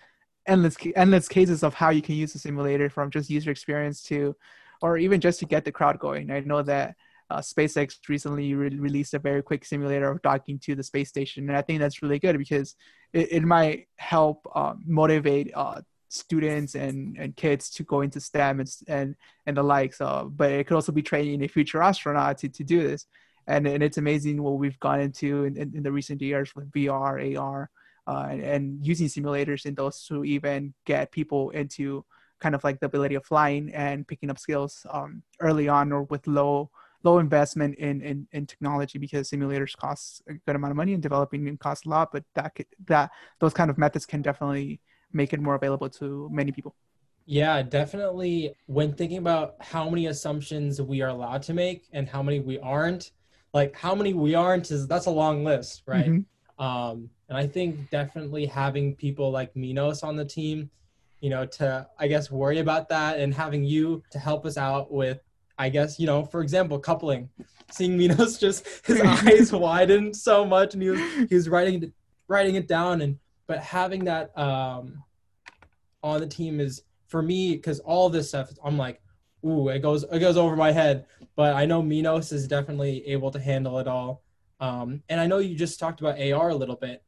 endless endless cases of how you can use the simulator, from just user experience to, or even just to get the crowd going. I know that uh, SpaceX recently re- released a very quick simulator of docking to the space station. And I think that's really good, because it, it might help uh, motivate uh, students and, and kids to go into STEM and and, and the likes. Uh, but it could also be training a future astronaut to, to do this. And and it's amazing what we've gone into in, in, in the recent years with V R, A R, uh, and, and using simulators in those to even get people into kind of like the ability of flying and picking up skills um, early on, or with low low investment in, in, in technology, because simulators cost a good amount of money and developing can cost a lot. But that could, that those kind of methods can definitely make it more available to many people. Yeah, definitely. When thinking about how many assumptions we are allowed to make and how many we aren't, like how many we aren't is that's a long list, right? Mm-hmm. Um, and I think definitely having people like Minos on the team, you know, to, I guess, worry about that, and having you to help us out with, I guess, you know, for example, coupling, seeing Minos just, his eyes widened so much, and he was, he was writing, writing it down. And, but having that um, on the team is, for me, because all this stuff, I'm like, ooh, it goes it goes over my head. But I know Minos is definitely able to handle it all. Um, and I know you just talked about A R a little bit.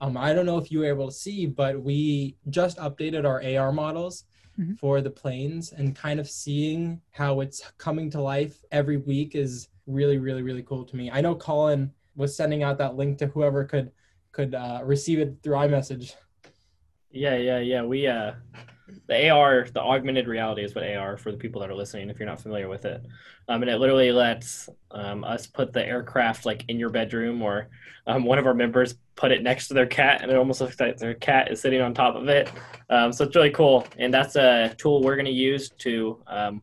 Um, I don't know if you were able to see, but we just updated our A R models, mm-hmm. for the planes, and kind of seeing how it's coming to life every week is really, really, really cool to me. I know Colin was sending out that link to whoever could could uh, receive it through iMessage. Yeah, yeah, yeah. We... Uh... The A R, the augmented reality, is what A R, for the people that are listening, if you're not familiar with it. Um, and it literally lets um, us put the aircraft like in your bedroom, or um, one of our members put it next to their cat, and it almost looks like their cat is sitting on top of it. Um, so it's really cool. And that's a tool we're going to use to, um,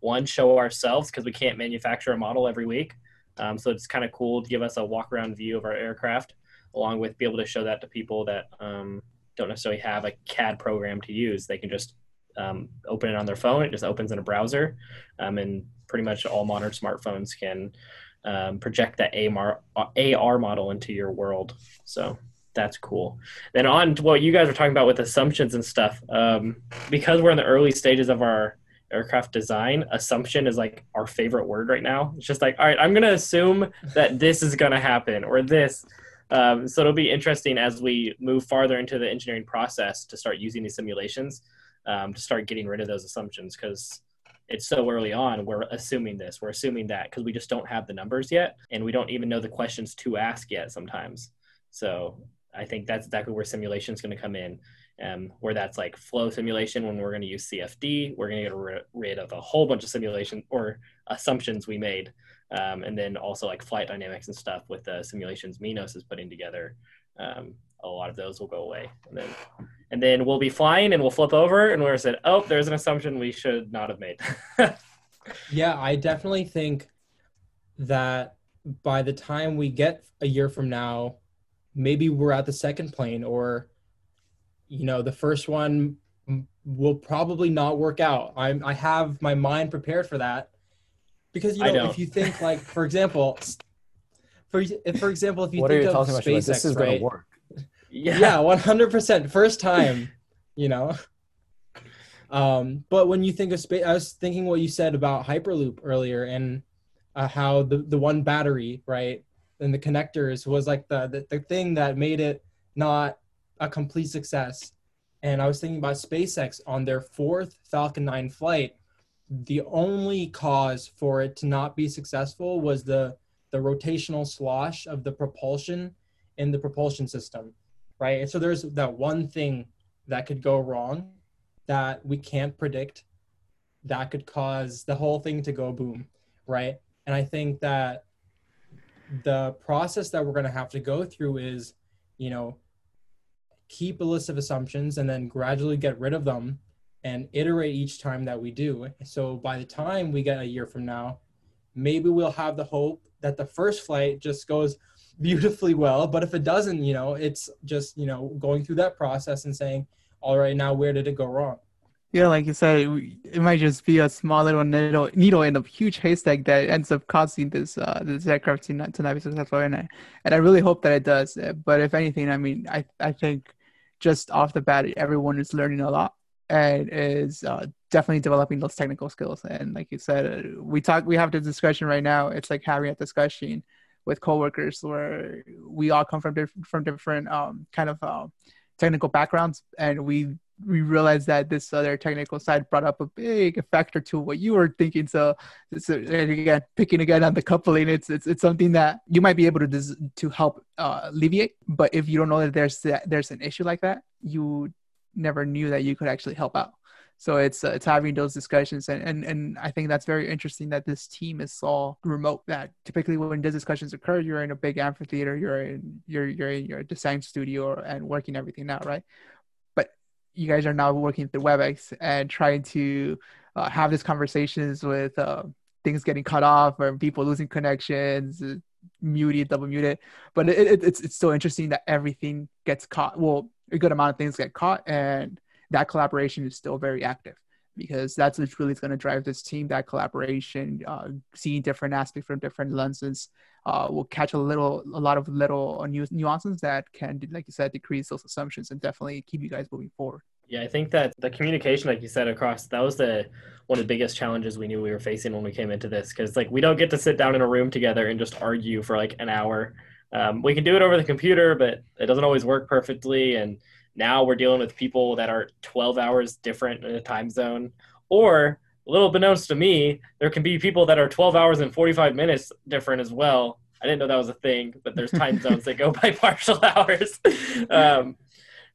one, show ourselves, because we can't manufacture a model every week. Um, so it's kind of cool to give us a walk around view of our aircraft, along with be able to show that to people that um, don't necessarily have a C A D program to use. They can just um, open it on their phone. It just opens in a browser, um, and pretty much all modern smartphones can um, project that A R model into your world. So that's cool. Then on to what you guys were talking about with assumptions and stuff, um, because we're in the early stages of our aircraft design, assumption is like our favorite word right now. It's just like, all right, I'm going to assume that this is going to happen or this. Um, so it'll be interesting as we move farther into the engineering process to start using these simulations, um, to start getting rid of those assumptions, because it's so early on, we're assuming this, we're assuming that, because we just don't have the numbers yet. And we don't even know the questions to ask yet sometimes. So I think that's exactly where simulation is going to come in, um, where that's like flow simulation, when we're going to use C F D, we're going to get rid of a whole bunch of simulation or assumptions we made. Um, and then also like flight dynamics and stuff with the simulations Minos is putting together. Um, a lot of those will go away. And then, and then we'll be flying and we'll flip over and we're said, oh, there's an assumption we should not have made. Yeah, I definitely think that by the time we get a year from now, maybe we're at the second plane, or, you know, the first one will probably not work out. I'm, I have my mind prepared for that. Because, you know, if you think, like, for example, for, for example, if you what think you of SpaceX, about? This is right? Going to work. Yeah, yeah, one hundred percent. First time, you know. Um, but when you think of space, I was thinking what you said about Hyperloop earlier, and uh, how the, the one battery, right, and the connectors was like the, the, the thing that made it not a complete success. And I was thinking about SpaceX on their fourth Falcon nine flight. The only cause for it to not be successful was the, the rotational slosh of the propulsion in the propulsion system, right? And so there's that one thing that could go wrong that we can't predict that could cause the whole thing to go boom, right? And I think that the process that we're going to have to go through is, you know, keep a list of assumptions and then gradually get rid of them and iterate each time that we do. So by the time we get a year from now, maybe we'll have the hope that the first flight just goes beautifully well. But if it doesn't, you know, it's just, you know, going through that process and saying, all right, now where did it go wrong? Yeah, like you said, it might just be a small little needle, needle in a huge haystack that ends up causing this uh, this aircraft to not, to not be successful. And I, and I really hope that it does. But if anything, I mean, I, I think just off the bat, everyone is learning a lot. And is uh, definitely developing those technical skills. And like you said, we talk, we have this discussion right now. It's like having a discussion with coworkers where we all come from different, from different um, kind of uh, technical backgrounds. And we, we realized that this other technical side brought up a big factor to what you were thinking. So, so and again, picking again on the coupling, it's, it's, it's something that you might be able to, to help uh, alleviate. But if you don't know that there's, there's an issue like that, you never knew that you could actually help out. So it's uh, it's having those discussions, and, and and I think that's very interesting that this team is all remote. That typically when these discussions occur, you're in a big amphitheater, you're in you're you're in your design studio and working everything out, right? But you guys are now working through WebEx and trying to uh, have these conversations with uh, things getting cut off or people losing connections, muted, double muted. But it, it, it's it's so interesting that everything gets caught. Well, a good amount of things get caught, and that collaboration is still very active, because that's what really is going to drive this team. That collaboration, uh, seeing different aspects from different lenses, uh, will catch a little, a lot of little nu- nuances that can, like you said, decrease those assumptions and definitely keep you guys moving forward. Yeah, I think that the communication, like you said, across, that was the one of the biggest challenges we knew we were facing when we came into this, because like we don't get to sit down in a room together and just argue for like an hour. Um, we can do it over the computer, but it doesn't always work perfectly. And now we're dealing with people that are twelve hours different in a time zone, or a little unbeknownst to me, there can be people that are twelve hours and forty-five minutes different as well. I didn't know that was a thing, but there's time zones that go by partial hours. Um,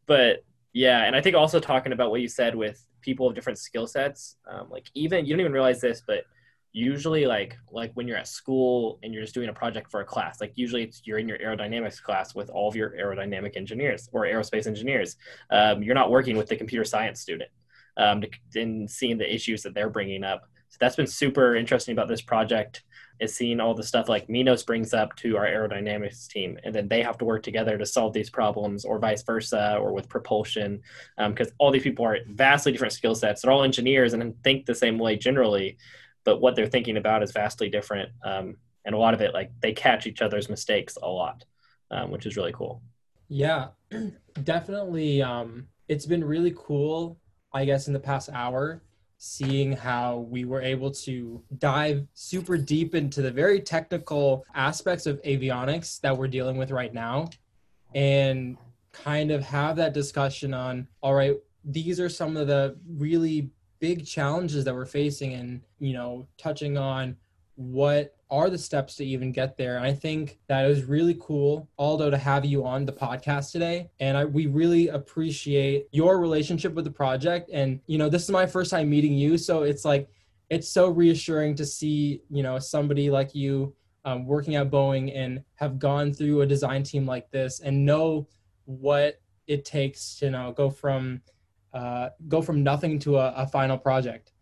but yeah. And I think also talking about what you said with people of different skill sets, um, like even, you don't even realize this, but usually like like when you're at school and you're just doing a project for a class, like usually it's you're in your aerodynamics class with all of your aerodynamic engineers or aerospace engineers. Um, you're not working with the computer science student um, and seeing the issues that they're bringing up. So that's been super interesting about this project. is seeing all the stuff like Minos brings up to our aerodynamics team, and then they have to work together to solve these problems, or vice versa, or with propulsion, because um, all these people are vastly different skill sets. They're all engineers and think the same way generally, but what they're thinking about is vastly different. Um, and a lot of it, like, they catch each other's mistakes a lot, um, which is really cool. Yeah, definitely. Um, it's been really cool, I guess, in the past hour, seeing how we were able to dive super deep into the very technical aspects of avionics that we're dealing with right now, and kind of have that discussion on, all right, these are some of the really big challenges that we're facing, and, you know, touching on what are the steps to even get there. And I think that it was really cool, Aldo, to have you on the podcast today. And I, we really appreciate your relationship with the project. And, you know, this is my first time meeting you. So it's like, it's so reassuring to see, you know, somebody like you um, working at Boeing and have gone through a design team like this and know what it takes to, you know, go from, uh, go from nothing to a, a final project.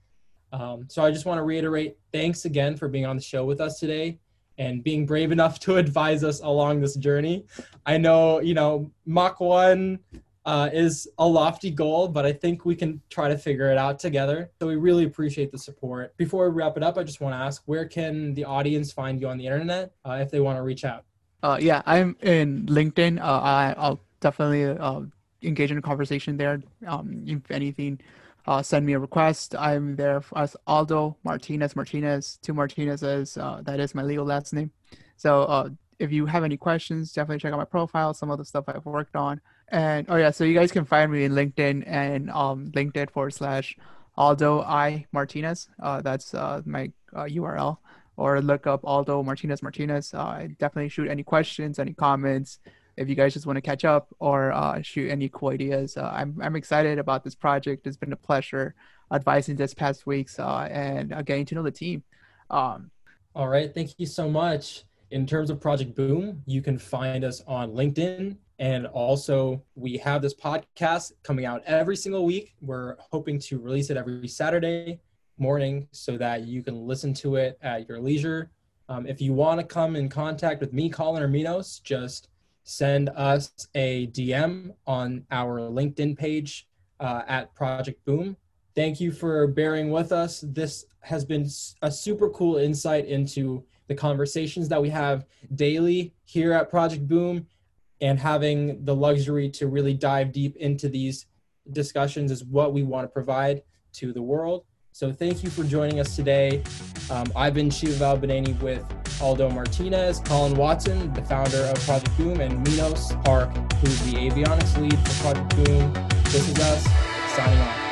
Um, so I just want to reiterate, thanks again for being on the show with us today and being brave enough to advise us along this journey. I know, you know, Mach one uh, is a lofty goal, but I think we can try to figure it out together. So we really appreciate the support. Before we wrap it up, I just want to ask, where can the audience find you on the internet uh, if they want to reach out? Uh, yeah, I'm in LinkedIn. Uh, I, I'll definitely uh, engage in a conversation there. Um, if anything, Uh, send me a request. I'm there as Aldo Martinez, Martinez, two Martinez's. Uh, that is my legal last name. So uh, if you have any questions, definitely check out my profile, some of the stuff I've worked on. And oh yeah, so you guys can find me in LinkedIn and um, LinkedIn forward slash Aldo I Martinez. Uh, that's uh, my uh, U R L. Or look up Aldo Martinez, Martinez. Uh, I definitely shoot any questions, any comments. If you guys just want to catch up or uh, shoot any cool ideas, uh, I'm I'm excited about this project. It's been a pleasure advising this past weeks uh, and uh, getting to know the team. Um, All right, thank you so much. In terms of Project Boom, you can find us on LinkedIn, and also we have this podcast coming out every single week. We're hoping to release it every Saturday morning so that you can listen to it at your leisure. Um, if you want to come in contact with me, Colin, or Minos, just send us a D M on our LinkedIn page uh, at Project Boom. Thank you for bearing with us. This has been a super cool insight into the conversations that we have daily here at Project Boom, and having the luxury to really dive deep into these discussions is what we want to provide to the world. So thank you for joining us today. Um, I've been Shivam Vaibhavani with Aldo Martinez, Colin Watson, the founder of Project Boom, and Minos Park, who's the avionics lead for Project Boom. This is us, signing off.